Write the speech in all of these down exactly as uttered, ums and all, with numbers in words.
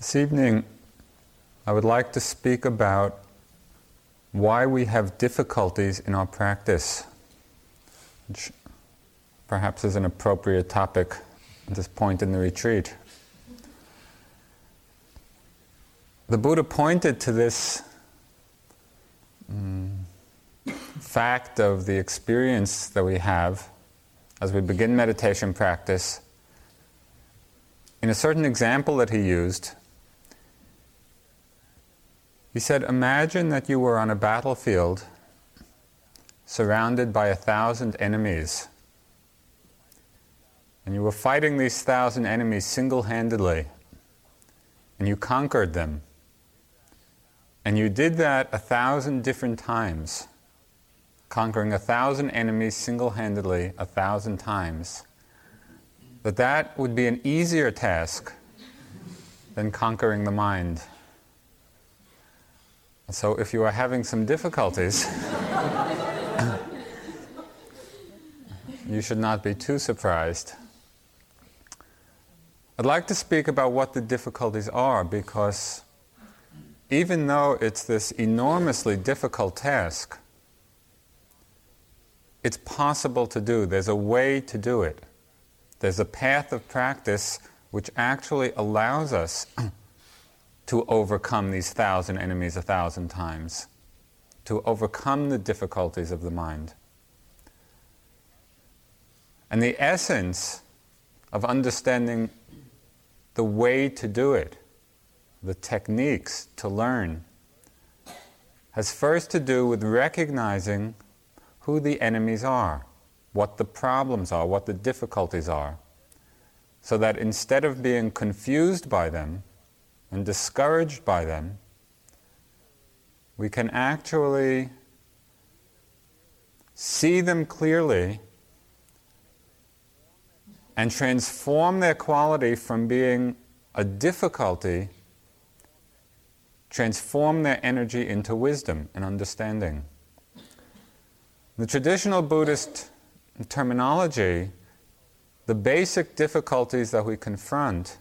This evening, I would like to speak about why we have difficulties in our practice, which perhaps is an appropriate topic at this point in the retreat. The Buddha pointed to this um, fact of the experience that we have as we begin meditation practice in a certain example that he used. He said, imagine that you were on a battlefield surrounded by a thousand enemies. And you were fighting these thousand enemies single-handedly. And you conquered them. And you did that a thousand different times, conquering a thousand enemies single-handedly a thousand times. That that would be an easier task than conquering the mind. So if you are having some difficulties, you should not be too surprised. I'd like to speak about what the difficulties are, because even though it's this enormously difficult task, it's possible to do. There's a way to do it. There's a path of practice which actually allows us to overcome these thousand enemies a thousand times, to overcome the difficulties of the mind. And the essence of understanding the way to do it, the techniques to learn, has first to do with recognizing who the enemies are, what the problems are, what the difficulties are, so that instead of being confused by them and discouraged by them, we can actually see them clearly and transform their quality from being a difficulty, transform their energy into wisdom and understanding. The traditional Buddhist terminology, the basic difficulties that we confront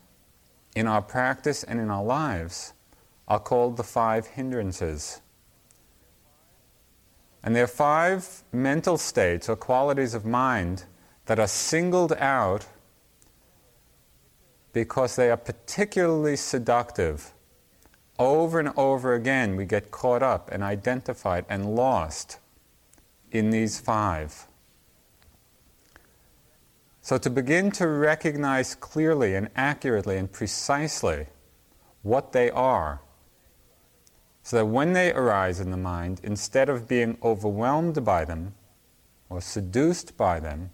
in our practice and in our lives are called the five hindrances. And there are five mental states or qualities of mind that are singled out because they are particularly seductive. Over and over again we get caught up and identified and lost in these five. So to begin to recognize clearly and accurately and precisely what they are, so that when they arise in the mind, instead of being overwhelmed by them or seduced by them,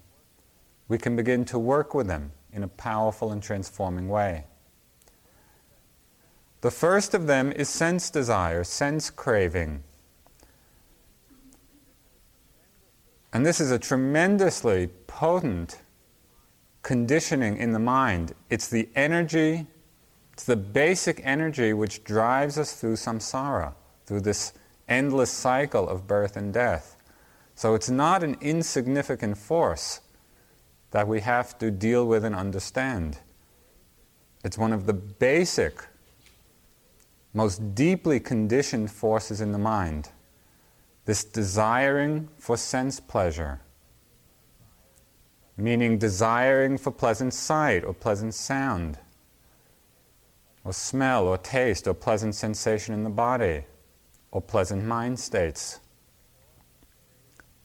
we can begin to work with them in a powerful and transforming way. The first of them is sense desire, sense craving. And this is a tremendously potent conditioning in the mind. It's the energy, it's the basic energy which drives us through samsara, through this endless cycle of birth and death. So it's not an insignificant force that we have to deal with and understand. It's one of the basic, most deeply conditioned forces in the mind. This desiring for sense pleasure, meaning desiring for pleasant sight or pleasant sound or smell or taste or pleasant sensation in the body or pleasant mind states.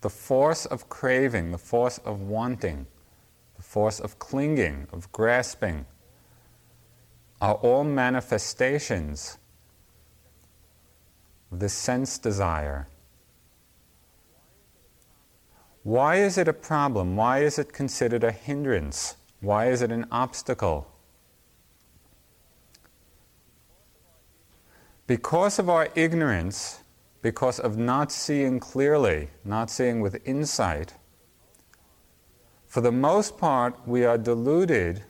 The force of craving, the force of wanting, the force of clinging, of grasping are all manifestations of the sense desire. Why is it a problem? Why is it considered a hindrance? Why is it an obstacle? Because of our ignorance, because of not seeing clearly, not seeing with insight, for the most part we are deluded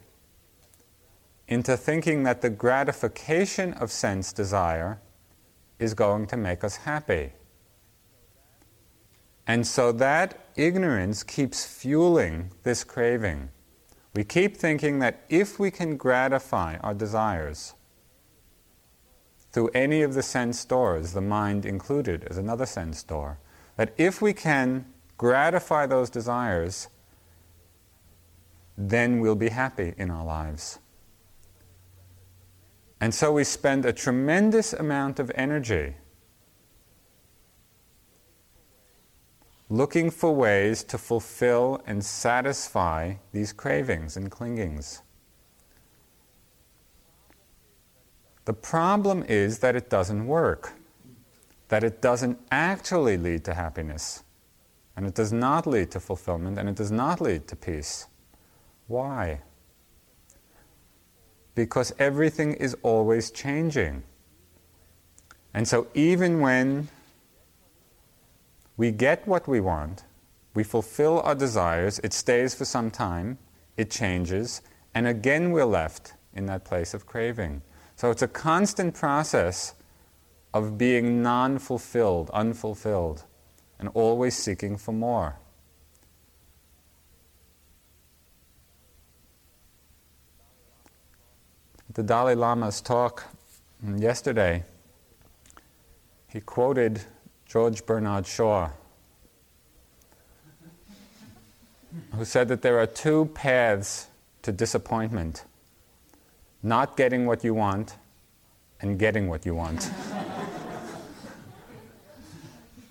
into thinking that the gratification of sense desire is going to make us happy. And so that ignorance keeps fueling this craving. We keep thinking that if we can gratify our desires, through any of the sense doors, the mind included as another sense door, that if we can gratify those desires, then we'll be happy in our lives. And so we spend a tremendous amount of energy looking for ways to fulfill and satisfy these cravings and clingings. The problem is that it doesn't work, that it doesn't actually lead to happiness, and it does not lead to fulfillment, and it does not lead to peace. Why? Because everything is always changing. And so even when we get what we want, we fulfill our desires, it stays for some time, it changes, and again we're left in that place of craving. So it's a constant process of being non-fulfilled, unfulfilled, and always seeking for more. The Dalai Lama's talk yesterday, he quoted George Bernard Shaw, who said that there are two paths to disappointment: not getting what you want and getting what you want.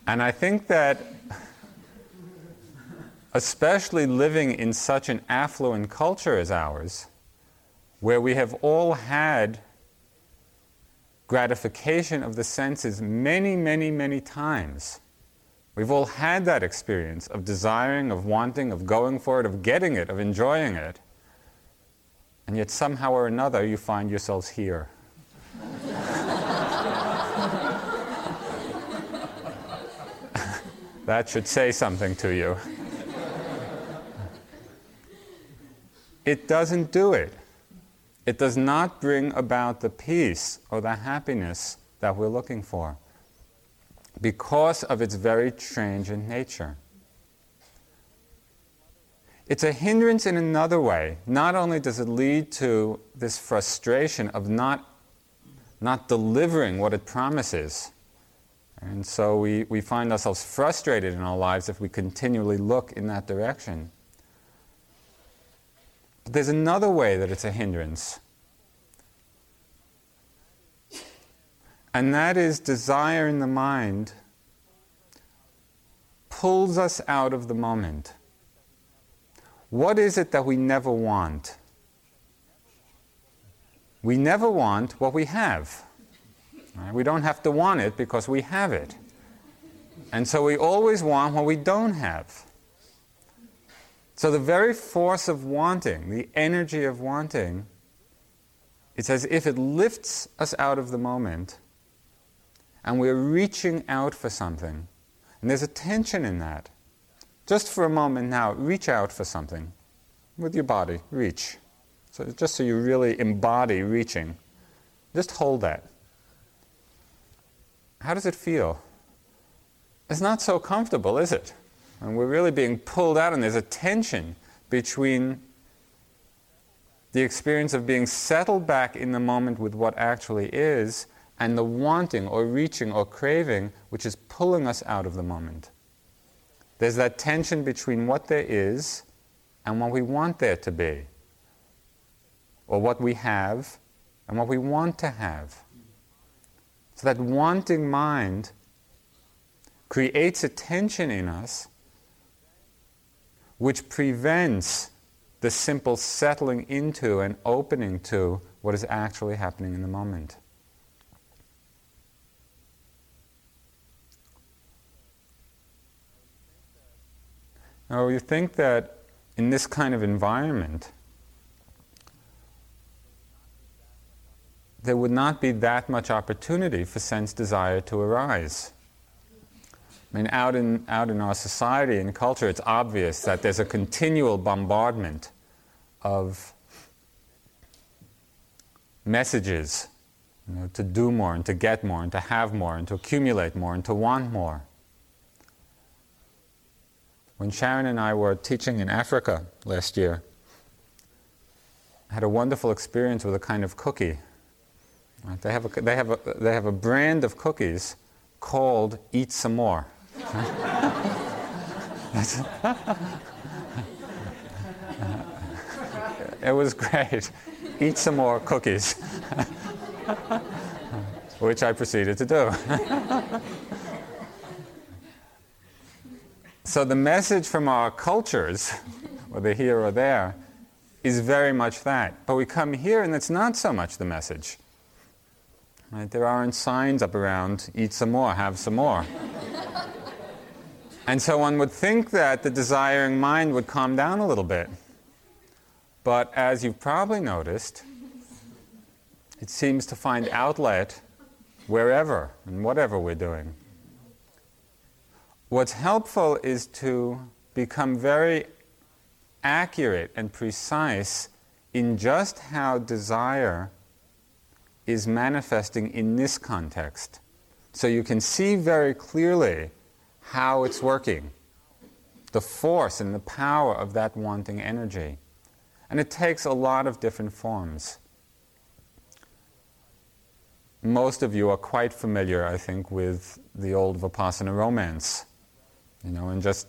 And I think that especially living in such an affluent culture as ours, where we have all had gratification of the senses many, many, many times. We've all had that experience of desiring, of wanting, of going for it, of getting it, of enjoying it. And yet somehow or another you find yourselves here. That should say something to you. It doesn't do it. It does not bring about the peace or the happiness that we're looking for because of its very transient nature. It's a hindrance in another way. Not only does it lead to this frustration of not, not delivering what it promises, and so we, we find ourselves frustrated in our lives if we continually look in that direction. There's another way that it's a hindrance. And that is desire in the mind pulls us out of the moment. What is it that we never want? We never want what we have. Right? We don't have to want it because we have it. And so we always want what we don't have. So the very force of wanting, the energy of wanting, it's as if it lifts us out of the moment and we're reaching out for something. And there's a tension in that. Just for a moment now, reach out for something. With your body, reach. So just so you really embody reaching. Just hold that. How does it feel? It's not so comfortable, is it? And we're really being pulled out, and there's a tension between the experience of being settled back in the moment with what actually is and the wanting or reaching or craving which is pulling us out of the moment. There's that tension between what there is and what we want there to be, or what we have and what we want to have. So that wanting mind creates a tension in us which prevents the simple settling into and opening to what is actually happening in the moment. Now, you think that in this kind of environment, there would not be that much opportunity for sense desire to arise. I mean, out in, out in our society and culture, it's obvious that there's a continual bombardment of messages, you know, to do more and to get more and to have more and to accumulate more and to want more. When Sharon and I were teaching in Africa last year, I had a wonderful experience with a kind of cookie. Right? They have a they have a they have a brand of cookies called Eat Some More. It was great. Eat some more cookies, which I proceeded to do. So the message from our cultures, whether here or there, is very much that. But we come here and it's not so much the message. Right? There aren't signs up around, eat some more, have some more. And so one would think that the desiring mind would calm down a little bit. But as you've probably noticed, it seems to find outlet wherever and whatever we're doing. What's helpful is to become very accurate and precise in just how desire is manifesting in this context. So you can see very clearly how it's working, the force and the power of that wanting energy. And it takes a lot of different forms. Most of you are quite familiar, I think, with the old Vipassana romance. You know, and just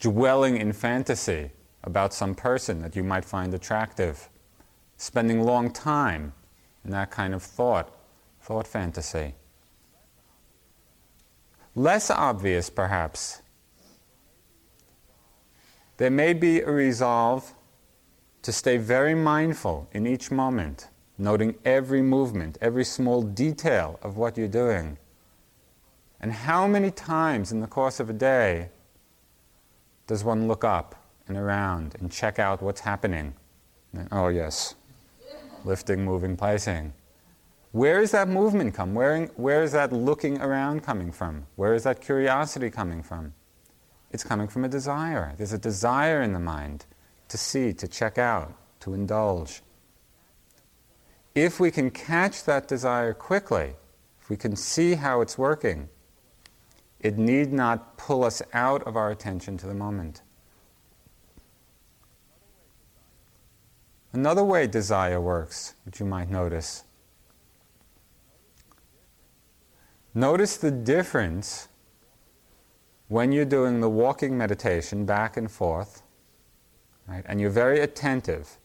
dwelling in fantasy about some person that you might find attractive, spending long time in that kind of thought, thought fantasy. Less obvious, perhaps. There may be a resolve to stay very mindful in each moment, noting every movement, every small detail of what you're doing. And how many times in the course of a day does one look up and around and check out what's happening? And, oh yes, lifting, moving, placing. Where is that movement come? Where, where is that looking around coming from? Where is that curiosity coming from? It's coming from a desire. There's a desire in the mind to see, to check out, to indulge. If we can catch that desire quickly, if we can see how it's working, it need not pull us out of our attention to the moment. Another way desire works, which you might notice. Notice the difference when you're doing the walking meditation back and forth, right? And you're very attentive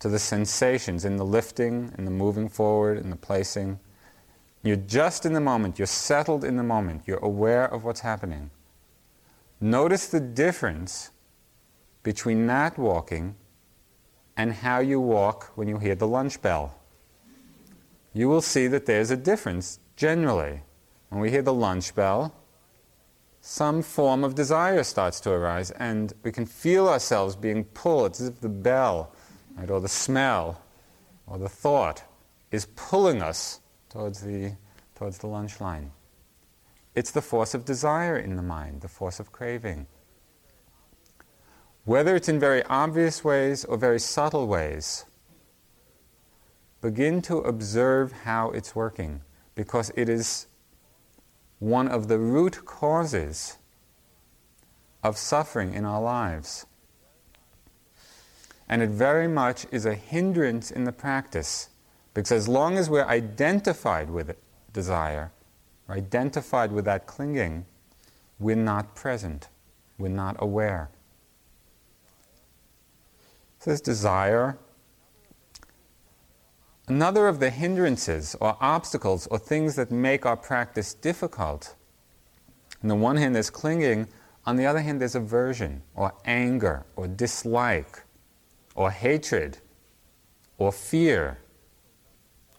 to the sensations in the lifting, in the moving forward, in the placing. You're just in the moment, you're settled in the moment, you're aware of what's happening. Notice the difference between that walking and how you walk when you hear the lunch bell. You will see that there's a difference generally. When we hear the lunch bell, some form of desire starts to arise and we can feel ourselves being pulled, as if the bell, right, or the smell, or the thought is pulling us Towards the, towards the lunch line. It's the force of desire in the mind, the force of craving. Whether it's in very obvious ways or very subtle ways, begin to observe how it's working, because it is one of the root causes of suffering in our lives. And it very much is a hindrance in the practice. Because as long as we're identified with it, desire, or identified with that clinging, we're not present, we're not aware. So there's desire. Another of the hindrances or obstacles or things that make our practice difficult, on the one hand there's clinging, on the other hand there's aversion or anger or dislike or hatred or fear,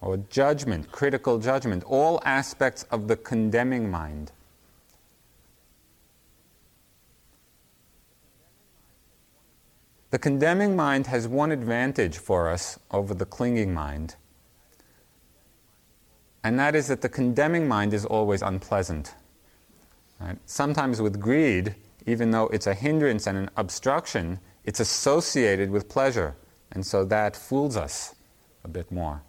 or judgment, critical judgment, all aspects of the condemning mind. The condemning mind has one advantage for us over the clinging mind, and that is that the condemning mind is always unpleasant. Right? Sometimes with greed, even though it's a hindrance and an obstruction, it's associated with pleasure, and so that fools us a bit more.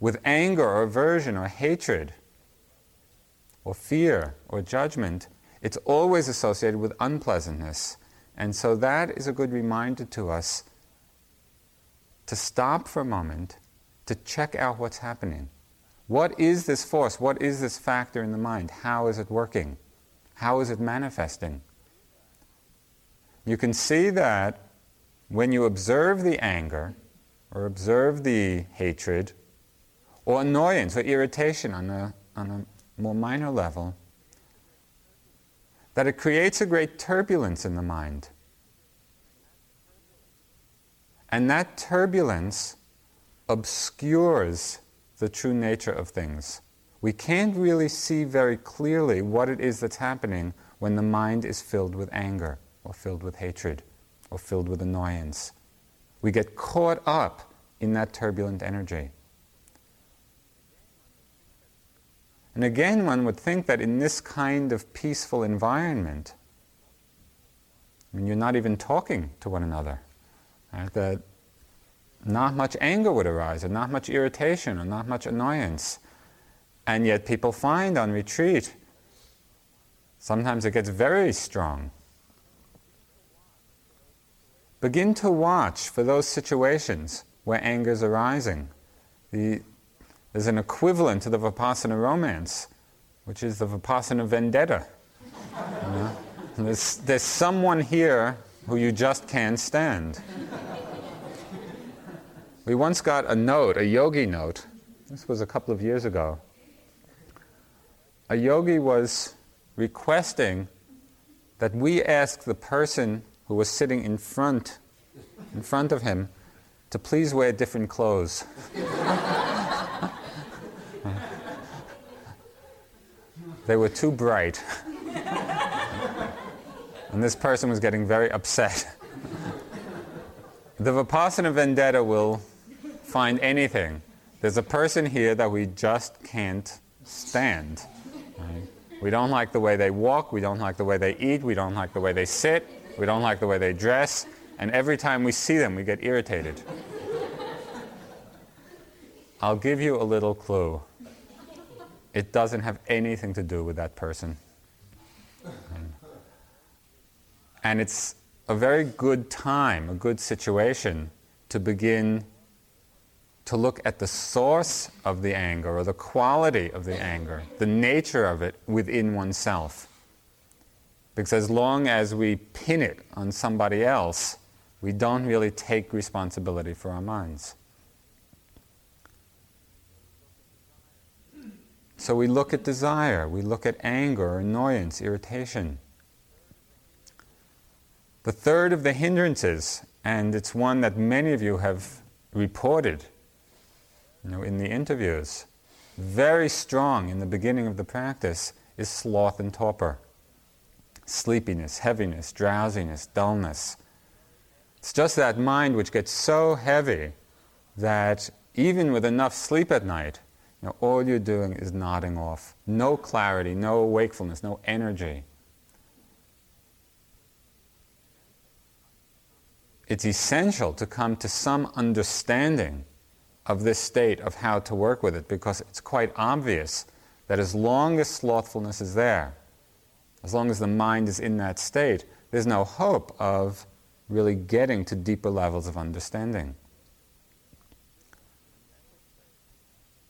With anger or aversion or hatred or fear or judgment, it's always associated with unpleasantness. And so that is a good reminder to us to stop for a moment, to check out what's happening. What is this force? What is this factor in the mind? How is it working? How is it manifesting? You can see that when you observe the anger, or observe the hatred, or annoyance, or irritation on a, on a more minor level, that it creates a great turbulence in the mind. And that turbulence obscures the true nature of things. We can't really see very clearly what it is that's happening when the mind is filled with anger, or filled with hatred, or filled with annoyance. We get caught up in that turbulent energy. And again, one would think that in this kind of peaceful environment, I mean, you're not even talking to one another, right? That not much anger would arise, or not much irritation, or not much annoyance. And yet people find on retreat, sometimes it gets very strong. Begin to watch for those situations where anger is arising. The, there's an equivalent to the Vipassana romance, which is the Vipassana vendetta. You know? there's, there's someone here who you just can't stand. We once got a note, a yogi note. This was a couple of years ago. A yogi was requesting that we ask the person who was sitting in front, in front of him, to please wear different clothes. They were too bright. And this person was getting very upset. The Vipassana vendetta will find anything. There's a person here that we just can't stand. Right? We don't like the way they walk, we don't like the way they eat, we don't like the way they sit, we don't like the way they dress, and every time we see them, we get irritated. I'll give you a little clue. It doesn't have anything to do with that person. And it's a very good time, a good situation, to begin to look at the source of the anger, or the quality of the anger, the nature of it within oneself. Because as long as we pin it on somebody else, we don't really take responsibility for our minds. So we look at desire, we look at anger, annoyance, irritation. The third of the hindrances, and it's one that many of you have reported, you know, in the interviews, very strong in the beginning of the practice, is sloth and torpor. Sleepiness, heaviness, drowsiness, dullness. It's just that mind which gets so heavy that even with enough sleep at night, you know, all you're doing is nodding off. No clarity, no wakefulness, no energy. It's essential to come to some understanding of this state, of how to work with it, because it's quite obvious that as long as slothfulness is there, as long as the mind is in that state, there's no hope of really getting to deeper levels of understanding.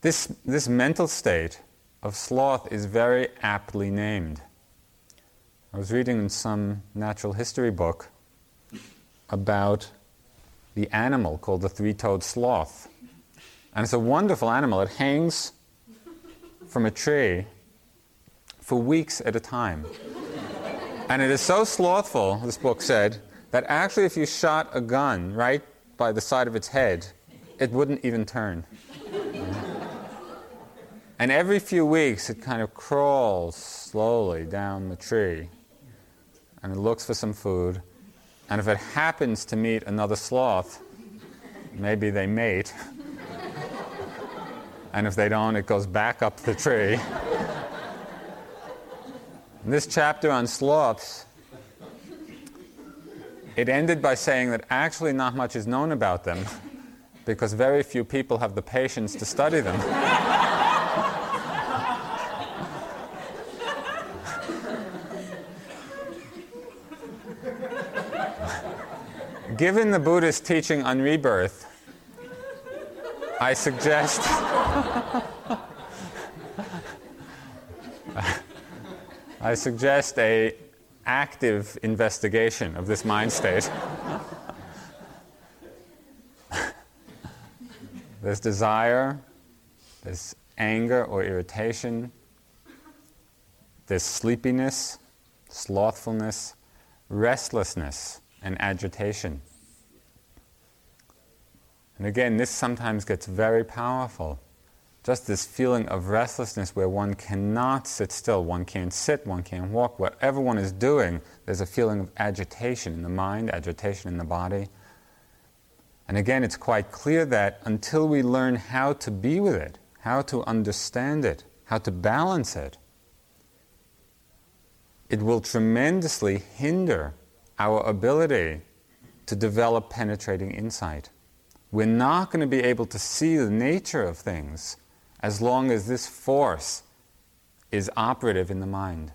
This, this mental state of sloth is very aptly named. I was reading in some natural history book about the animal called the three-toed sloth. And it's a wonderful animal. It hangs from a tree for weeks at a time. And it is so slothful, this book said, that actually if you shot a gun right by the side of its head, it wouldn't even turn. And every few weeks it kind of crawls slowly down the tree and it looks for some food. And if it happens to meet another sloth, maybe they mate. And if they don't, it goes back up the tree. This chapter on sloths, it ended by saying that actually not much is known about them because very few people have the patience to study them. Given the Buddhist teaching on rebirth, I suggest I suggest a active investigation of this mind state. There's desire, there's anger or irritation, there's sleepiness, slothfulness, restlessness, and agitation. And again, this sometimes gets very powerful. Just this feeling of restlessness where one cannot sit still, one can't sit, one can't walk, whatever one is doing, there's a feeling of agitation in the mind, agitation in the body. And again, it's quite clear that until we learn how to be with it, how to understand it, how to balance it, it will tremendously hinder our ability to develop penetrating insight. We're not going to be able to see the nature of things as long as this force is operative in the mind.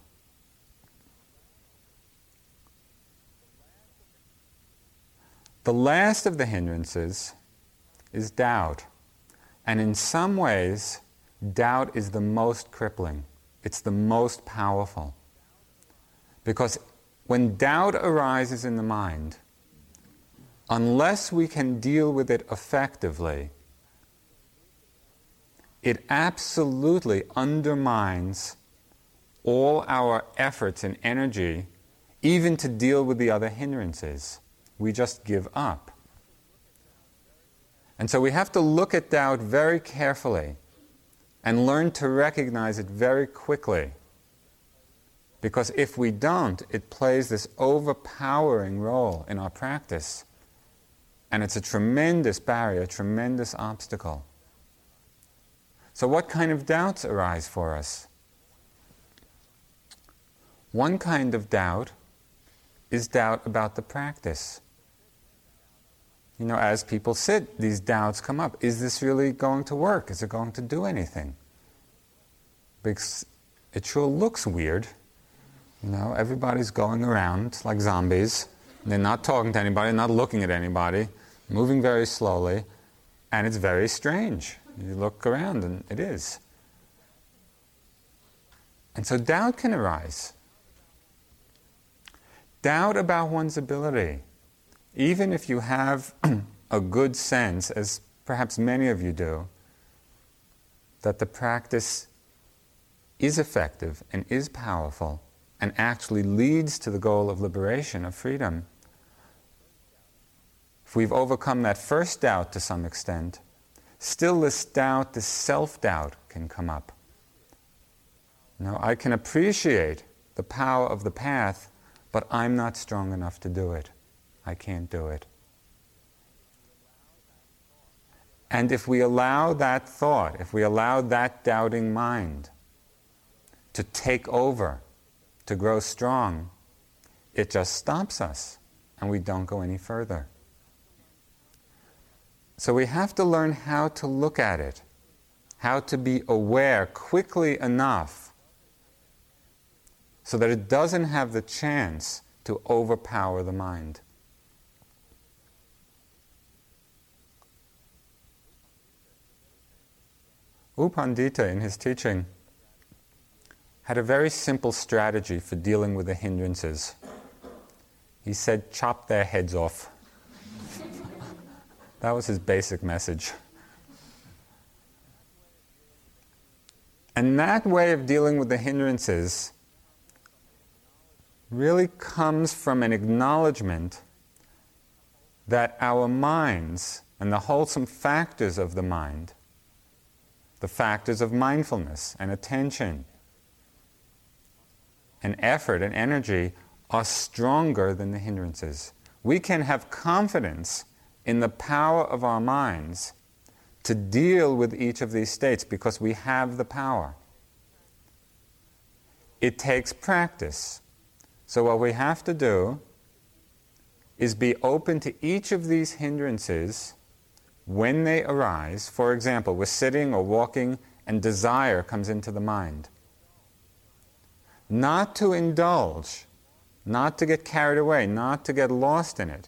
The last of the hindrances is doubt. And in some ways, doubt is the most crippling. It's the most powerful. Because when doubt arises in the mind, unless we can deal with it effectively, it absolutely undermines all our efforts and energy, even to deal with the other hindrances. We just give up. And so we have to look at doubt very carefully and learn to recognize it very quickly. Because if we don't, it plays this overpowering role in our practice. And it's a tremendous barrier, a tremendous obstacle. So what kind of doubts arise for us? One kind of doubt is doubt about the practice. You know, as people sit, these doubts come up. Is this really going to work? Is it going to do anything? Because it sure looks weird. You know, everybody's going around like zombies. They're not talking to anybody, not looking at anybody, moving very slowly, and it's very strange. You look around and it is. And so doubt can arise. Doubt about one's ability. Even if you have a good sense, as perhaps many of you do, that the practice is effective and is powerful, and actually leads to the goal of liberation, of freedom. If we've overcome that first doubt to some extent, still this doubt, this self-doubt can come up. Now, I can appreciate the power of the path, but I'm not strong enough to do it. I can't do it. And if we allow that thought, if we allow that doubting mind to take over, to grow strong, it just stops us and we don't go any further. So we have to learn how to look at it, how to be aware quickly enough so that it doesn't have the chance to overpower the mind. Upandita, in his teaching, had a very simple strategy for dealing with the hindrances. He said, chop their heads off. That was his basic message. And that way of dealing with the hindrances really comes from an acknowledgement that our minds and the wholesome factors of the mind, the factors of mindfulness and attention, and effort and energy are stronger than the hindrances. We can have confidence in the power of our minds to deal with each of these states because we have the power. It takes practice. So what we have to do is be open to each of these hindrances when they arise. For example, we're sitting or walking and desire comes into the mind. Not to indulge, not to get carried away, not to get lost in it.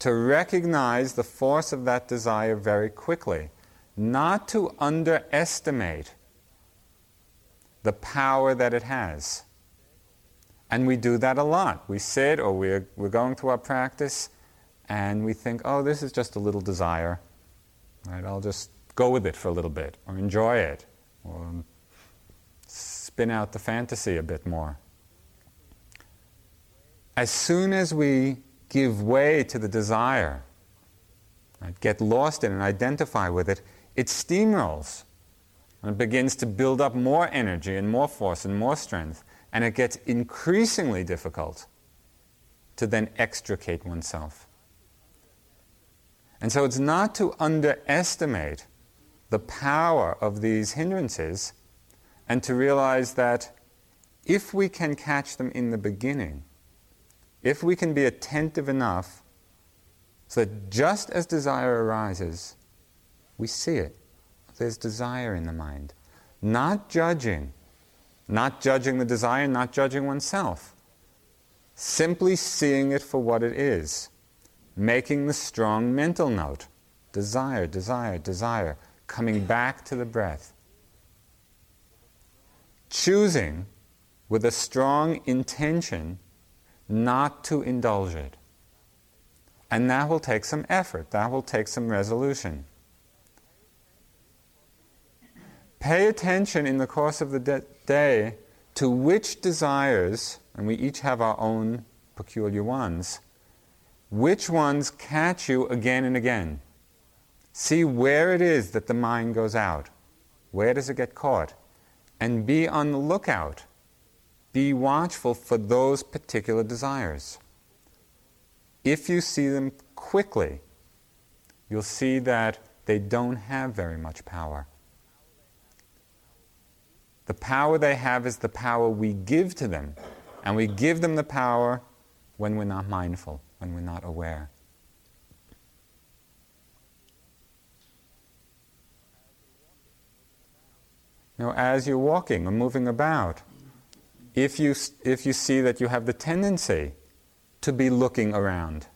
To recognize the force of that desire very quickly. Not to underestimate the power that it has. And we do that a lot. We sit or we're, we're going through our practice and we think, oh, this is just a little desire. Right? I'll just go with it for a little bit, or enjoy it, or spin out the fantasy a bit more. As soon as we give way to the desire, right, get lost in it and identify with it, it steamrolls. And it begins to build up more energy and more force and more strength. And it gets increasingly difficult to then extricate oneself. And so it's not to underestimate the power of these hindrances and to realize that if we can catch them in the beginning, if we can be attentive enough so that just as desire arises, we see it. There's desire in the mind. Not judging. Not judging the desire, not judging oneself. Simply seeing it for what it is. Making the strong mental note. Desire, desire, desire. Coming back to the breath. Choosing with a strong intention not to indulge it. And that will take some effort. That will take some resolution. Pay attention in the course of the de- day to which desires, and we each have our own peculiar ones, which ones catch you again and again. See where it is that the mind goes out. Where does it get caught? And be on the lookout. Be watchful for those particular desires. If you see them quickly, you'll see that they don't have very much power. The power they have is the power we give to them. And we give them the power when we're not mindful, when we're not aware. Now, as you're walking or moving about, if you, if you see that you have the tendency to be looking around,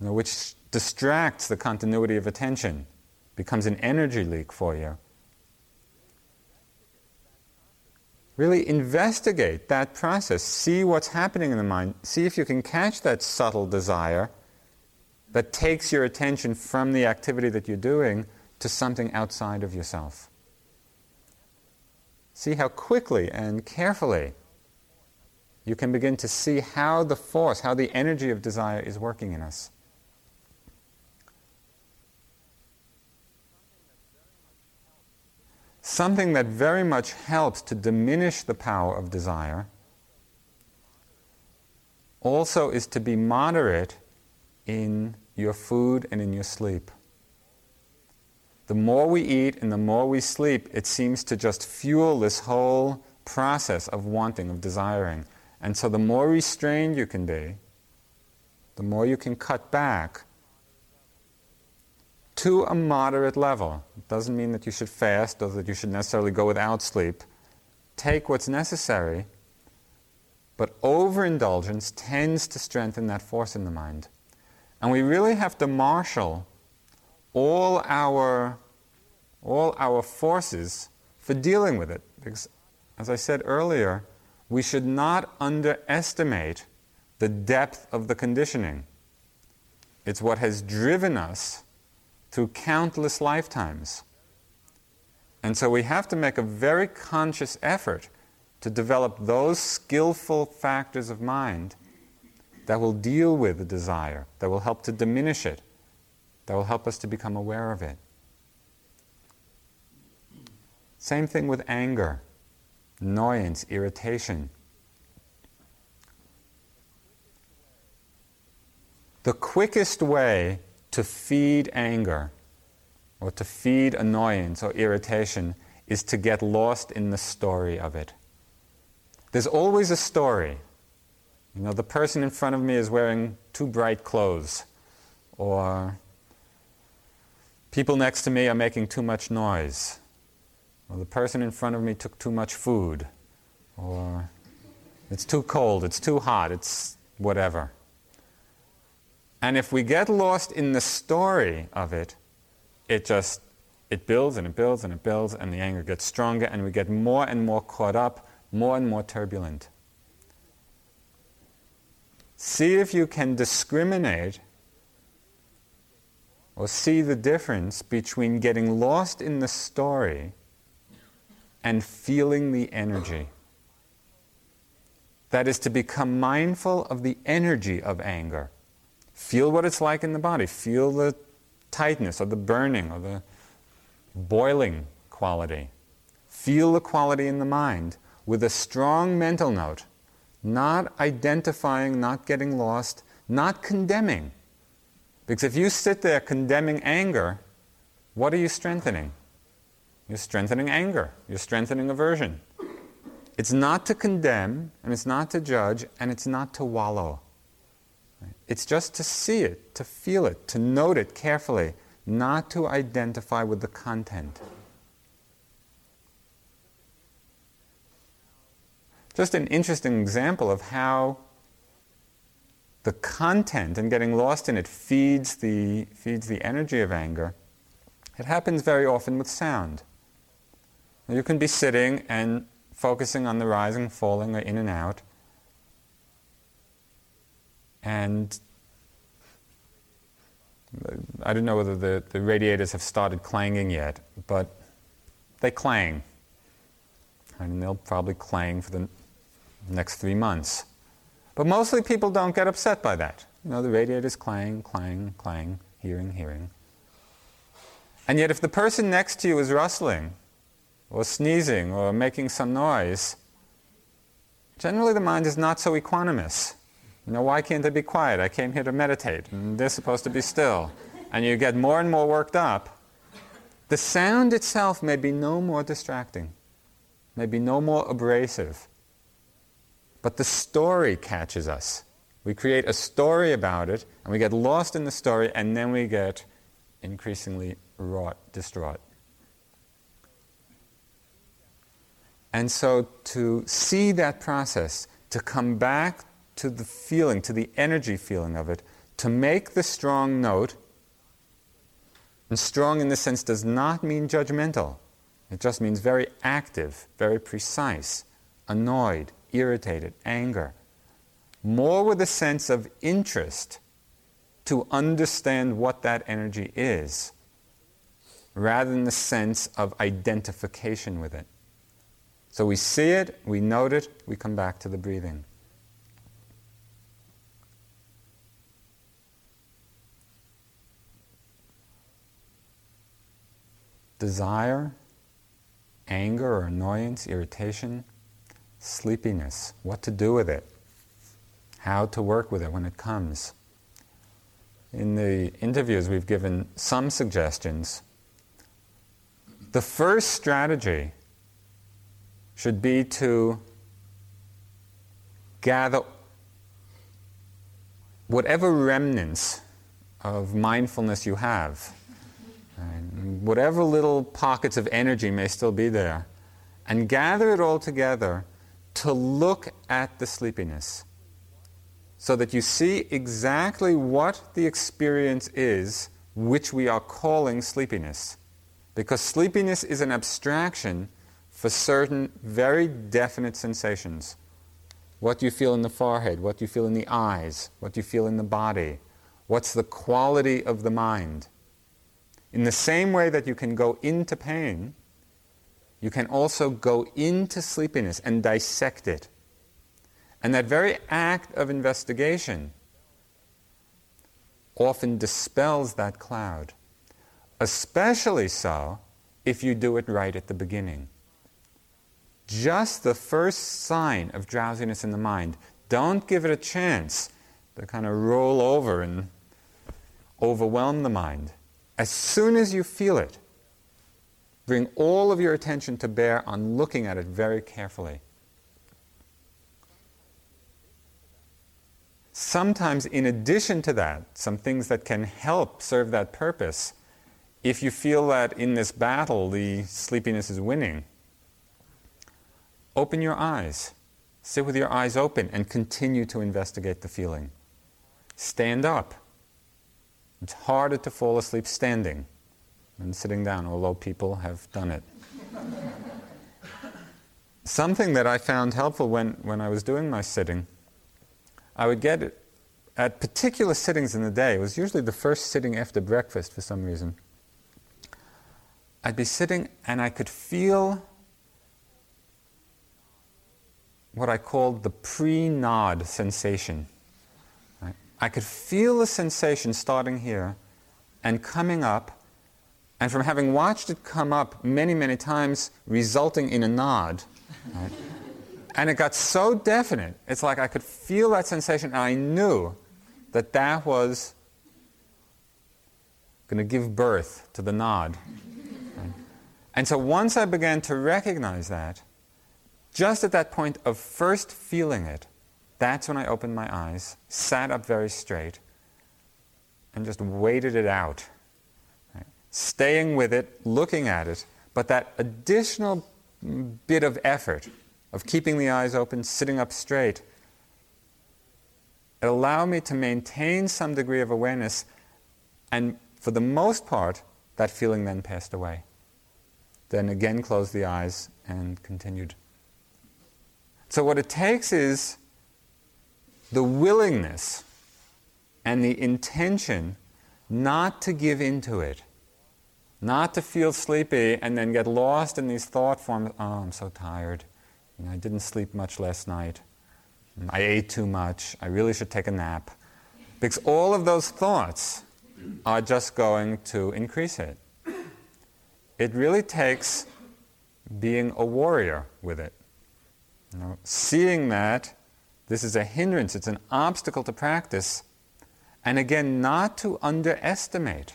you know, which distracts the continuity of attention, becomes an energy leak for you, really investigate that process. See what's happening in the mind. See if you can catch that subtle desire that takes your attention from the activity that you're doing to something outside of yourself. See how quickly and carefully you can begin to see how the force, how the energy of desire is working in us. Something that very much helps to diminish the power of desire also is to be moderate in your food and in your sleep. The more we eat and the more we sleep, it seems to just fuel this whole process of wanting, of desiring. And so the more restrained you can be, the more you can cut back to a moderate level. It doesn't mean that you should fast or that you should necessarily go without sleep. Take what's necessary, but overindulgence tends to strengthen that force in the mind. And we really have to marshal all our, all our forces for dealing with it. Because, as I said earlier, we should not underestimate the depth of the conditioning. It's what has driven us through countless lifetimes. And so we have to make a very conscious effort to develop those skillful factors of mind that will deal with the desire, that will help to diminish it, that will help us to become aware of it. Same thing with anger, annoyance, irritation. The quickest way to feed anger or to feed annoyance or irritation is to get lost in the story of it. There's always a story. You know, the person in front of me is wearing too bright clothes, or people next to me are making too much noise, or the person in front of me took too much food, or it's too cold, it's too hot, it's whatever. And if we get lost in the story of it, it just, it builds and it builds and it builds, and the anger gets stronger, and we get more and more caught up, more and more turbulent. See if you can discriminate or see the difference between getting lost in the story and feeling the energy. That is to become mindful of the energy of anger. Feel what it's like in the body. Feel the tightness or the burning or the boiling quality. Feel the quality in the mind with a strong mental note, not identifying, not getting lost, not condemning. Because if you sit there condemning anger, what are you strengthening? You're strengthening anger. You're strengthening aversion. It's not to condemn, and it's not to judge, and it's not to wallow. It's just to see it, to feel it, to note it carefully, not to identify with the content. Just an interesting example of how the content and getting lost in it feeds the, feeds the energy of anger. It happens very often with sound. You can be sitting and focusing on the rising, falling, or in and out. And I don't know whether the, the radiators have started clanging yet, but they clang. And they'll probably clang for the next three months. But mostly people don't get upset by that. You know, the radiators clang, clang, clang, hearing, hearing. And yet if the person next to you is rustling, or sneezing, or making some noise, generally the mind is not so equanimous. You know, why can't they be quiet? I came here to meditate, and they're supposed to be still. And you get more and more worked up. The sound itself may be no more distracting, may be no more abrasive. But the story catches us. We create a story about it, and we get lost in the story, and then we get increasingly wrought, distraught. And so to see that process, to come back to the feeling, to the energy feeling of it, to make the strong note, and strong in this sense does not mean judgmental. It just means very active, very precise, annoyed, irritated, anger. More with a sense of interest to understand what that energy is, rather than the sense of identification with it. So we see it, we note it, we come back to the breathing. Desire, anger or annoyance, irritation, sleepiness, what to do with it, how to work with it when it comes. In the interviews we've given some suggestions. The first strategy should be to gather whatever remnants of mindfulness you have, and whatever little pockets of energy may still be there, and gather it all together to look at the sleepiness so that you see exactly what the experience is which we are calling sleepiness. Because sleepiness is an abstraction for certain very definite sensations. What you feel in the forehead, what you feel in the eyes, what you feel in the body, what's the quality of the mind. In the same way that you can go into pain, you can also go into sleepiness and dissect it. And that very act of investigation often dispels that cloud, especially so if you do it right at the beginning. Just the first sign of drowsiness in the mind. Don't give it a chance to kind of roll over and overwhelm the mind. As soon as you feel it, bring all of your attention to bear on looking at it very carefully. Sometimes, in addition to that, some things that can help serve that purpose, if you feel that in this battle the sleepiness is winning, open your eyes. Sit with your eyes open and continue to investigate the feeling. Stand up. It's harder to fall asleep standing than sitting down, although people have done it. Something that I found helpful when, when I was doing my sitting, I would get at particular sittings in the day, it was usually the first sitting after breakfast for some reason, I'd be sitting and I could feel what I called the pre-nod sensation. Right? I could feel the sensation starting here and coming up, and from having watched it come up many, many times, resulting in a nod. Right? And it got so definite, it's like I could feel that sensation and I knew that that was going to give birth to the nod. Right? And so once I began to recognize that, just at that point of first feeling it, that's when I opened my eyes, sat up very straight, and just waited it out. Right? Staying with it, looking at it, but that additional bit of effort of keeping the eyes open, sitting up straight, it allowed me to maintain some degree of awareness, and for the most part, that feeling then passed away. Then again closed the eyes and continued. So what it takes is the willingness and the intention not to give into it, not to feel sleepy and then get lost in these thought forms. Oh, I'm so tired. You know, I didn't sleep much last night. I ate too much. I really should take a nap. Because all of those thoughts are just going to increase it. It really takes being a warrior with it. You know, seeing that this is a hindrance, it's an obstacle to practice, and again, not to underestimate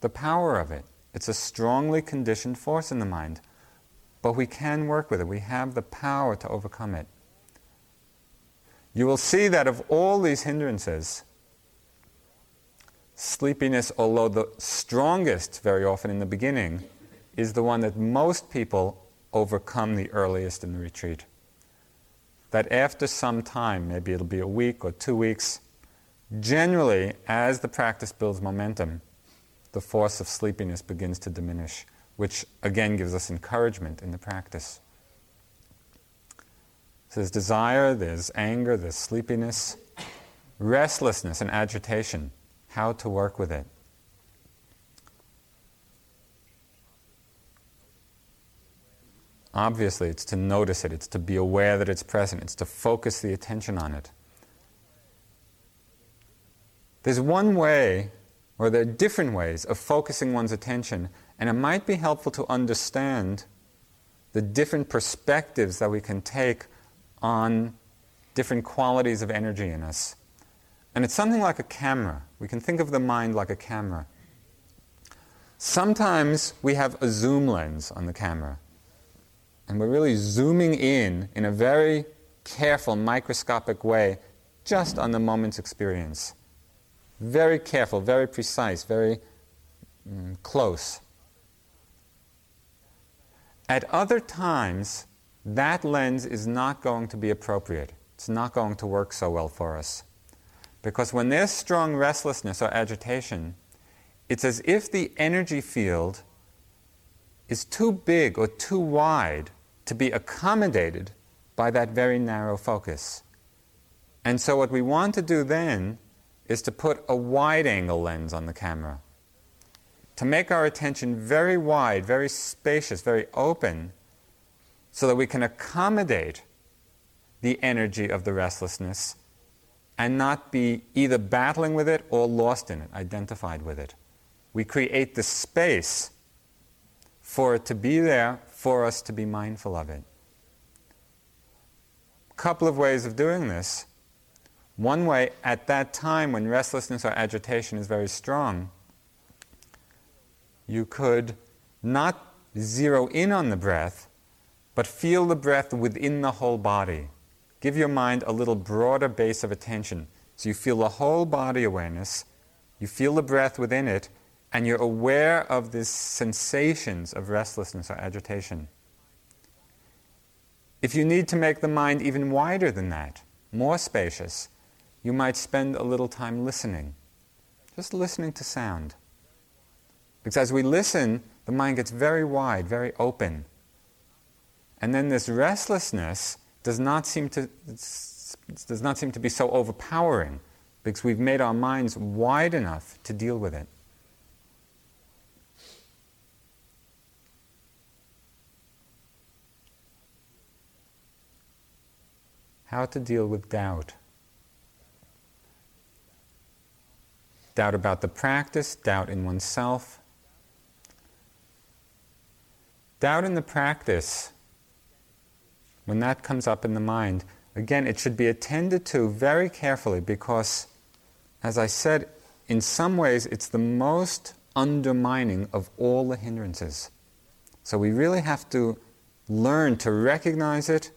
the power of it. It's a strongly conditioned force in the mind, but we can work with it. We have the power to overcome it. You will see that of all these hindrances, sleepiness, although the strongest very often in the beginning, is the one that most people overcome the earliest in the retreat. That after some time, maybe it'll be a week or two weeks, generally, as the practice builds momentum, the force of sleepiness begins to diminish, which again gives us encouragement in the practice. So there's desire, there's anger, there's sleepiness, restlessness and agitation, how to work with it. Obviously, it's to notice it, it's to be aware that it's present, it's to focus the attention on it. There's one way, or there are different ways of focusing one's attention, and it might be helpful to understand the different perspectives that we can take on different qualities of energy in us. And it's something like a camera. We can think of the mind like a camera. Sometimes we have a zoom lens on the camera. And we're really zooming in, in a very careful, microscopic way, just on the moment's experience. Very careful, very precise, very mm, close. At other times, that lens is not going to be appropriate. It's not going to work so well for us. Because when there's strong restlessness or agitation, it's as if the energy field is too big or too wide to be accommodated by that very narrow focus. And so what we want to do then is to put a wide-angle lens on the camera, to make our attention very wide, very spacious, very open, so that we can accommodate the energy of the restlessness and not be either battling with it or lost in it, identified with it. We create the space for it to be there, for us to be mindful of it. A couple of ways of doing this. One way, at that time when restlessness or agitation is very strong, you could not zero in on the breath, but feel the breath within the whole body. Give your mind a little broader base of attention. So you feel the whole body awareness, you feel the breath within it, and you're aware of these sensations of restlessness or agitation. If you need to make the mind even wider than that, more spacious, you might spend a little time listening. Just listening to sound. Because as we listen, the mind gets very wide, very open. And then this restlessness does not seem to, does not seem to be so overpowering. because we've made our minds wide enough to deal with it. How to deal with doubt. Doubt about the practice, doubt in oneself. Doubt in the practice, when that comes up in the mind, again, it should be attended to very carefully because, as I said, in some ways it's the most undermining of all the hindrances. So we really have to learn to recognize it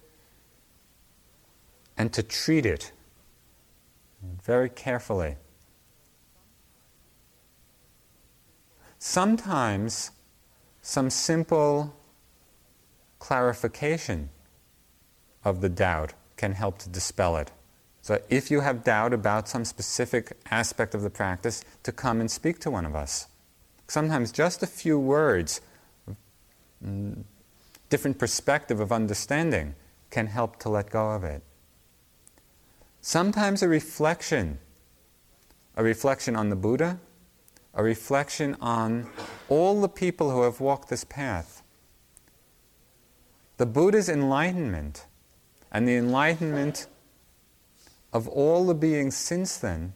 and to treat it very carefully. Sometimes some simple clarification of the doubt can help to dispel it. So if you have doubt about some specific aspect of the practice, to come and speak to one of us. Sometimes just a few words, different perspective of understanding, can help to let go of it. Sometimes a reflection, a reflection on the Buddha, a reflection on all the people who have walked this path. The Buddha's enlightenment and the enlightenment of all the beings since then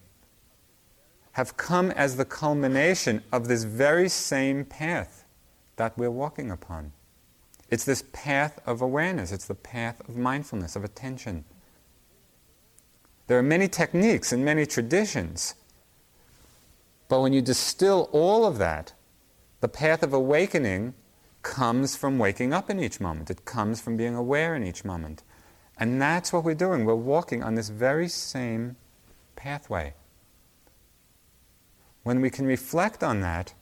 have come as the culmination of this very same path that we're walking upon. It's this path of awareness, it's the path of mindfulness, of attention. There are many techniques and many traditions, but when you distill all of that, the path of awakening comes from waking up in each moment. It comes from being aware in each moment. And that's what we're doing. We're walking on this very same pathway. When we can reflect on that,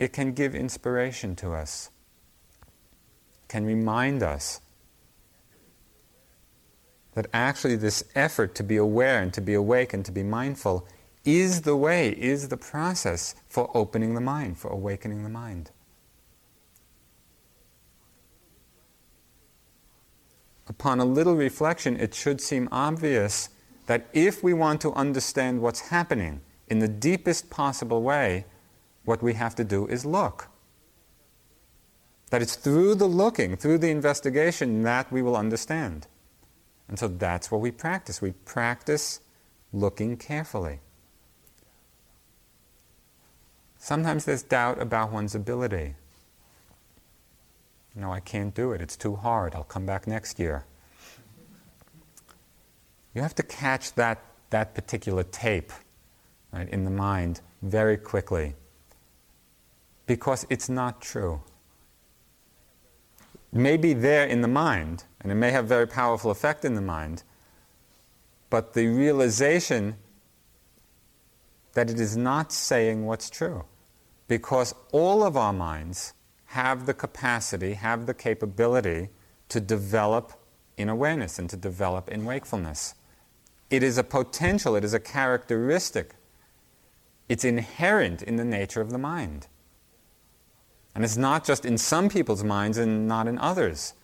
it can give inspiration to us, can remind us that actually this effort to be aware and to be awake and to be mindful is the way, is the process for opening the mind, for awakening the mind. Upon a little reflection, it should seem obvious that if we want to understand what's happening in the deepest possible way, what we have to do is look. That it's through the looking, through the investigation, that we will understand. And so that's what we practice. We practice looking carefully. Sometimes there's doubt about one's ability. No, I can't do it. It's too hard. I'll come back next year. You have to catch that, that particular tape, right, in the mind very quickly because it's not true. It may be there in the mind, and it may have very powerful effect in the mind, but the realization that it is not saying what's true because all of our minds have the capacity, have the capability to develop in awareness and to develop in wakefulness. It is a potential, it is a characteristic. It's inherent in the nature of the mind. And it's not just in some people's minds and not in others.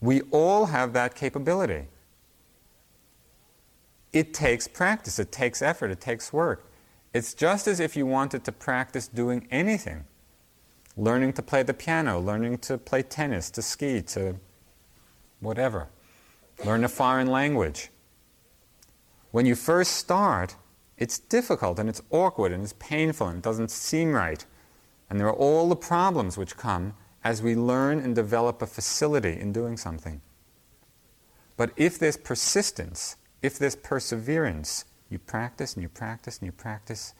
We all have that capability. It takes practice, it takes effort, it takes work. It's just as if you wanted to practice doing anything. Learning to play the piano, learning to play tennis, to ski, to whatever. Learn a foreign language. When you first start, it's difficult and it's awkward and it's painful and it doesn't seem right. And there are all the problems which come as we learn and develop a facility in doing something. But if there's persistence, if there's perseverance, you practice and you practice and you practice,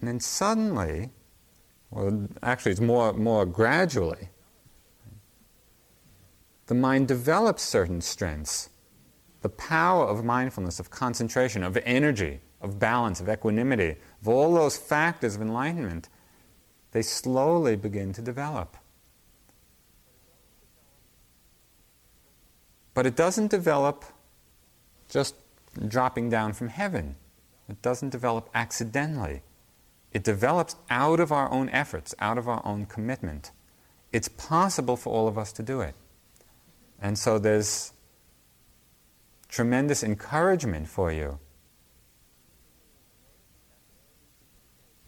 and then suddenly, well, actually, it's more, more gradually. The mind develops certain strengths. The power of mindfulness, of concentration, of energy, of balance, of equanimity, of all those factors of enlightenment, they slowly begin to develop. But it doesn't develop just dropping down from heaven. It doesn't develop accidentally. It develops out of our own efforts, out of our own commitment. It's possible for all of us to do it. And so there's tremendous encouragement for you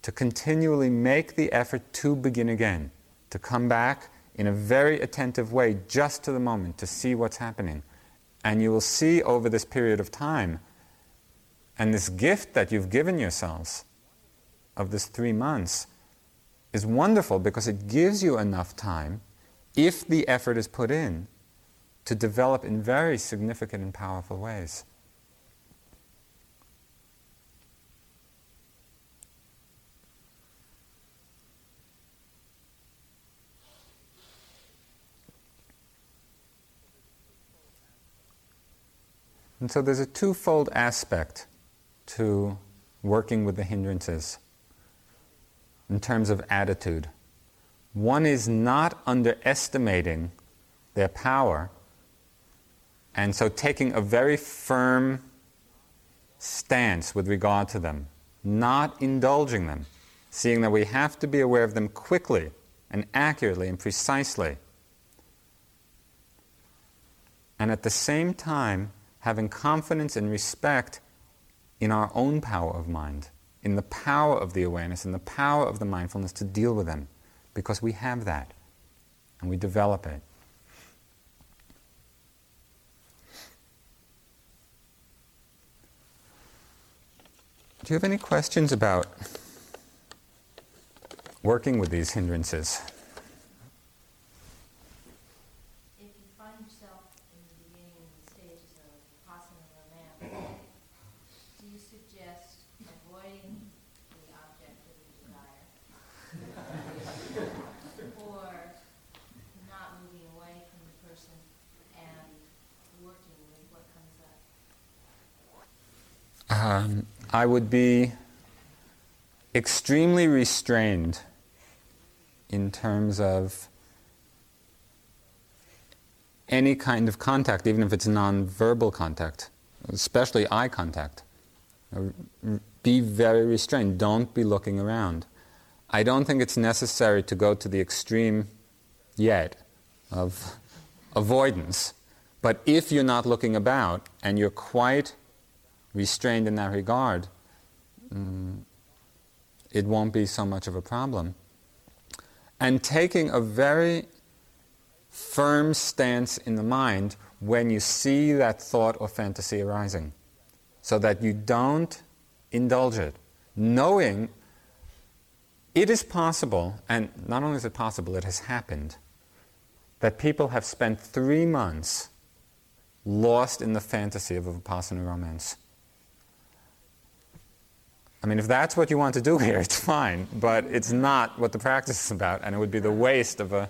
to continually make the effort to begin again, to come back in a very attentive way just to the moment, to see what's happening. And you will see over this period of time, and this gift that you've given yourselves of this three months is wonderful because it gives you enough time, if the effort is put in, to develop in very significant and powerful ways. And so there's a twofold aspect to working with the hindrances in terms of attitude. One is not underestimating their power, and so taking a very firm stance with regard to them, not indulging them, seeing that we have to be aware of them quickly and accurately and precisely. And at the same time, having confidence and respect in our own power of mind, in the power of the awareness, in the power of the mindfulness to deal with them, because we have that, and we develop it. Do you have any questions about working with these hindrances? Um, I would be extremely restrained in terms of any kind of contact, even if it's non-verbal contact, especially eye contact. Be very restrained. Don't be looking around. I don't think it's necessary to go to the extreme yet of avoidance. But if you're not looking about and you're quite restrained in that regard, um, it won't be so much of a problem. And taking a very firm stance in the mind when you see that thought or fantasy arising, so that you don't indulge it, knowing it is possible, and not only is it possible, it has happened, that people have spent three months lost in the fantasy of a Vipassana romance. I mean, if that's what you want to do here, it's fine, but it's not what the practice is about, and it would be the waste of a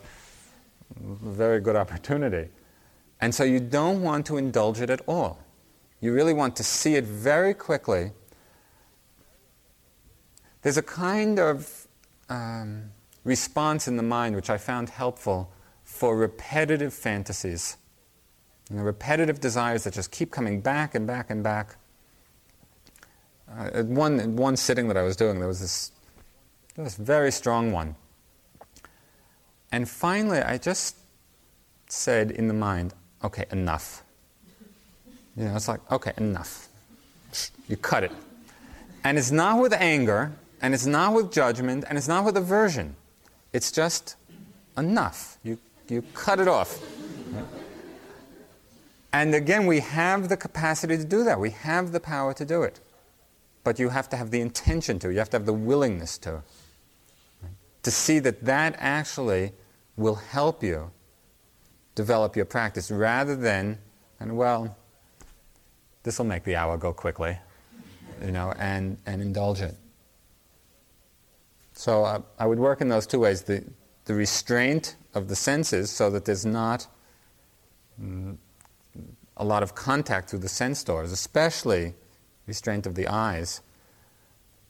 very good opportunity. And so you don't want to indulge it at all. You really want to see it very quickly. There's a kind of um, response in the mind which I found helpful for repetitive fantasies, you know, repetitive desires that just keep coming back and back and back. Uh, at one, at one sitting that I was doing, there was this, there was this very strong one. And finally, I just said in the mind, okay, enough. You know, it's like, okay, enough. You cut it. And it's not with anger, and it's not with judgment, and it's not with aversion. It's just enough. You, you cut it off. And again, we have the capacity to do that. We have the power to do it. But you have to have the intention to, you have to have the willingness to, right? To see that that actually will help you develop your practice rather than, and well, this will make the hour go quickly, you know, and, and indulge it. So uh, I would work in those two ways, the, the restraint of the senses so that there's not mm, a lot of contact through the sense doors, especially restraint of the eyes,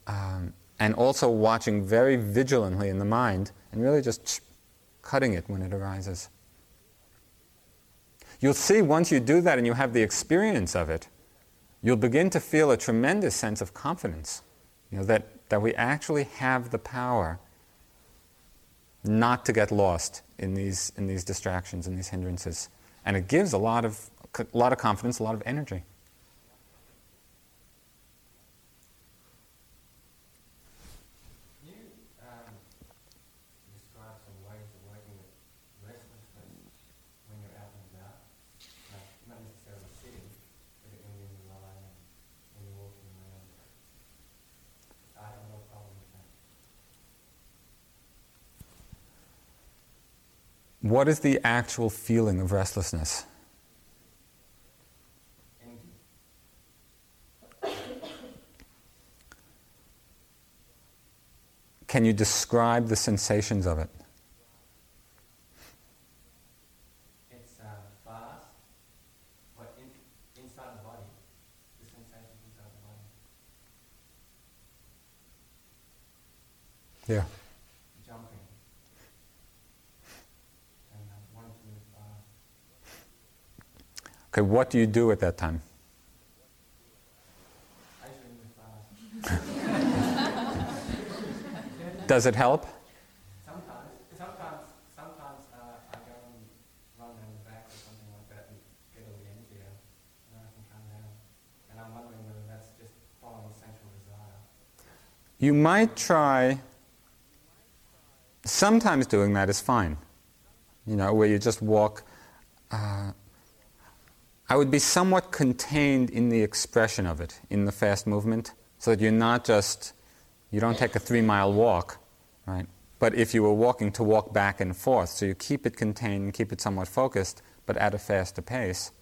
um, and also watching very vigilantly in the mind and really just cutting it when it arises. You'll see once you do that and you have the experience of it, you'll begin to feel a tremendous sense of confidence, you know, that, that we actually have the power not to get lost in these, in these distractions and these hindrances. And it gives a lot of, a lot of confidence, a lot of energy. What is the actual feeling of restlessness? Can you describe the sensations of it? It's uh, fast, but in, inside the body, the sensations inside the body. Yeah. Jumping. And I want to move fast. Okay, what do you do at that time? I should move fast. Does it help? Sometimes, sometimes, sometimes uh, I go and run down the back or something like that and get all the energy out, and I can come down. And I'm wondering whether that's just following sensual desire. You might try. Sometimes doing that is fine. You know, where you just walk. Uh, I would be somewhat contained in the expression of it in the fast movement, so that you're not just. You don't take a three-mile walk, right? But if you were walking, to walk back and forth, so you keep it contained, keep it somewhat focused, but at a faster pace.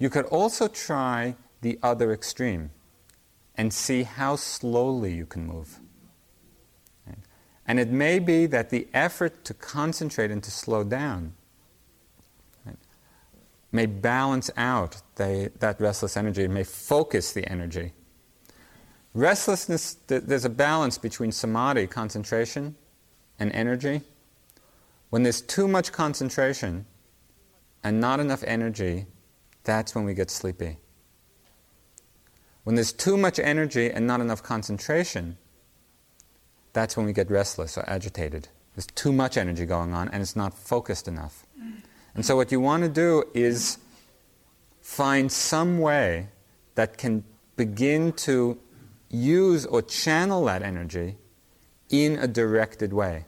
You could also try the other extreme and see how slowly you can move. Right? And it may be that the effort to concentrate and to slow down, right, may balance out the, that restless energy, it may focus the energy. Restlessness, th- there's a balance between samadhi, concentration, and energy. When there's too much concentration and not enough energy, that's when we get sleepy. When there's too much energy and not enough concentration, that's when we get restless or agitated. There's too much energy going on and it's not focused enough. And so what you want to do is find some way that can begin to use or channel that energy in a directed way.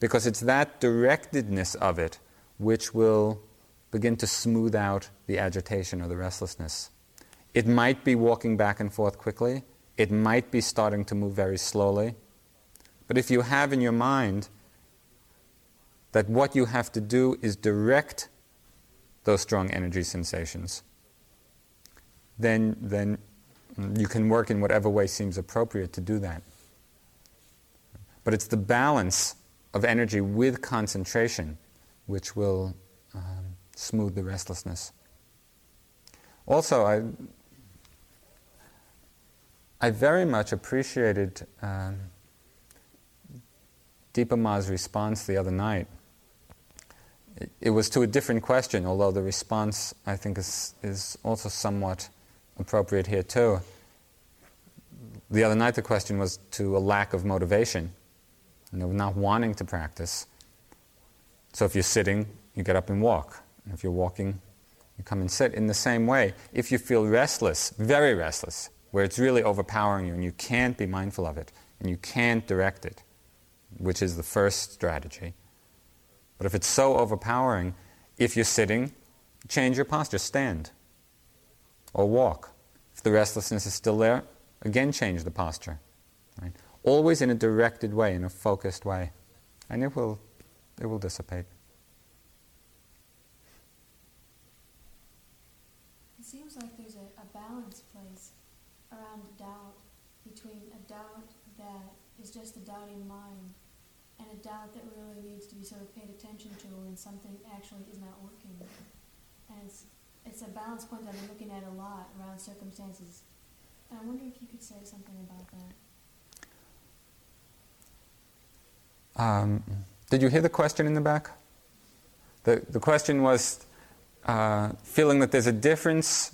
Because it's that directedness of it which will begin to smooth out the agitation or the restlessness. It might be walking back and forth quickly. It might be starting to move very slowly. But if you have in your mind that what you have to do is direct those strong energy sensations, then then you can work in whatever way seems appropriate to do that. But it's the balance of energy with concentration which will um, smooth the restlessness. Also, I I very much appreciated um, Deepa Ma's response the other night. It, it was to a different question, although the response, I think, is is also somewhat appropriate here too. The other night the question was to a lack of motivation, you know, not wanting to practice. So if you're sitting, you get up and walk. And if you're walking, you come and sit. In the same way, if you feel restless, very restless, where it's really overpowering you and you can't be mindful of it, and you can't direct it, which is the first strategy. But if it's so overpowering, if you're sitting, change your posture, stand. Or walk. If the restlessness is still there, again change the posture. Right? Always in a directed way, in a focused way. And it will it will dissipate. It seems like there's a, a balance place around doubt, between a doubt that is just a doubting mind and a doubt that really needs to be sort of paid attention to when something actually is not working. And it's It's a balance point that I'm looking at a lot around circumstances. And I wonder if you could say something about that. Um, did you hear the question in the back? The the question was uh, feeling that there's a difference,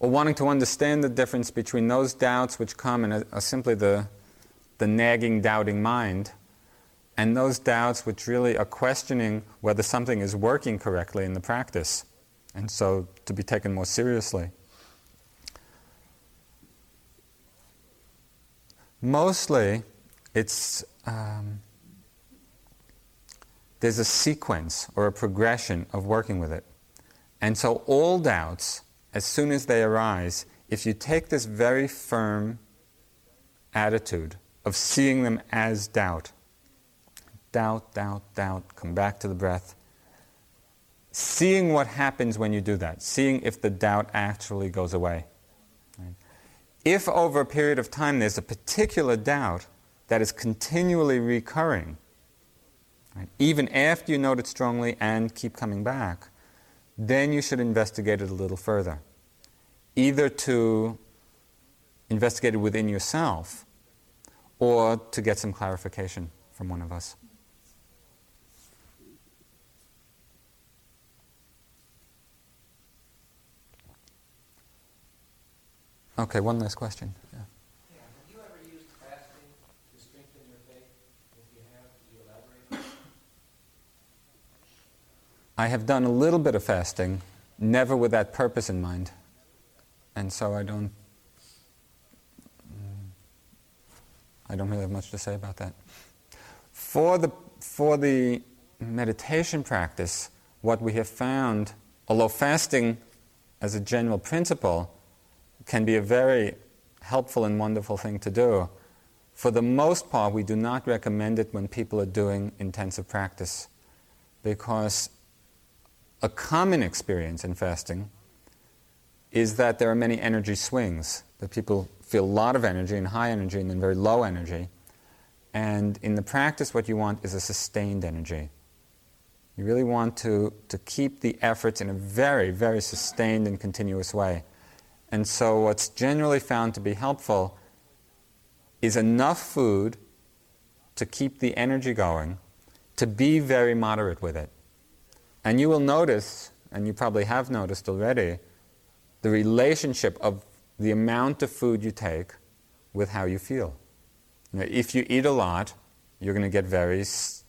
or wanting to understand the difference between those doubts which come and are simply the the nagging, doubting mind, and those doubts which really are questioning whether something is working correctly in the practice. And so, to be taken more seriously. Mostly, it's um, there's a sequence or a progression of working with it. And so all doubts, as soon as they arise, if you take this very firm attitude of seeing them as doubt, doubt, doubt, doubt, come back to the breath. Seeing what happens when you do that, seeing if the doubt actually goes away. Right? If over a period of time there's a particular doubt that is continually recurring, right, even after you note it strongly and keep coming back, then you should investigate it a little further. Either to investigate it within yourself or to get some clarification from one of us. Okay, one last question. Yeah. Yeah, have you ever used fasting to strengthen your faith? If you have, could you elaborate? I have done a little bit of fasting, never with that purpose in mind. And so I don't I don't really have much to say about that. For the for the meditation practice, what we have found, although fasting as a general principle can be a very helpful and wonderful thing to do, for the most part we do not recommend it when people are doing intensive practice, because a common experience in fasting is that there are many energy swings, that people feel a lot of energy and high energy and then very low energy. And in the practice, what you want is a sustained energy. You really want to, to keep the efforts in a very, very sustained and continuous way. And so what's generally found to be helpful is enough food to keep the energy going, to be very moderate with it. And you will notice, and you probably have noticed already, the relationship of the amount of food you take with how you feel. You know, if you eat a lot, you're going to get very s-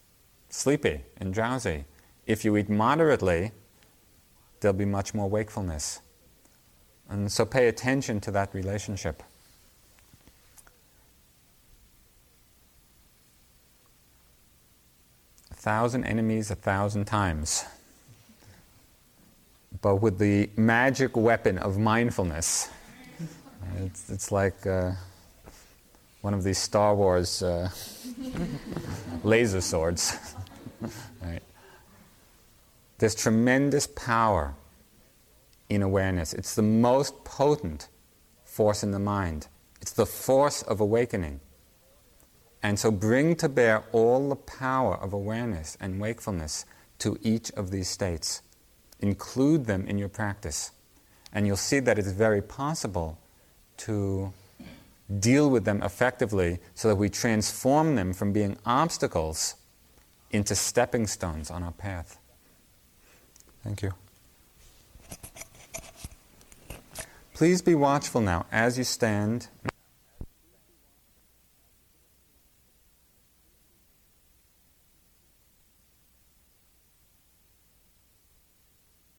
sleepy and drowsy. If you eat moderately, there'll be much more wakefulness. And so pay attention to that relationship. A thousand enemies a thousand times. But with the magic weapon of mindfulness, it's, it's like uh, one of these Star Wars uh, laser swords. Right. There's tremendous power in awareness. It's the most potent force in the mind. It's the force of awakening. And so bring to bear all the power of awareness and wakefulness to each of these states. Include them in your practice. And you'll see that it's very possible to deal with them effectively so that we transform them from being obstacles into stepping stones on our path. Thank you. Please be watchful now as you stand.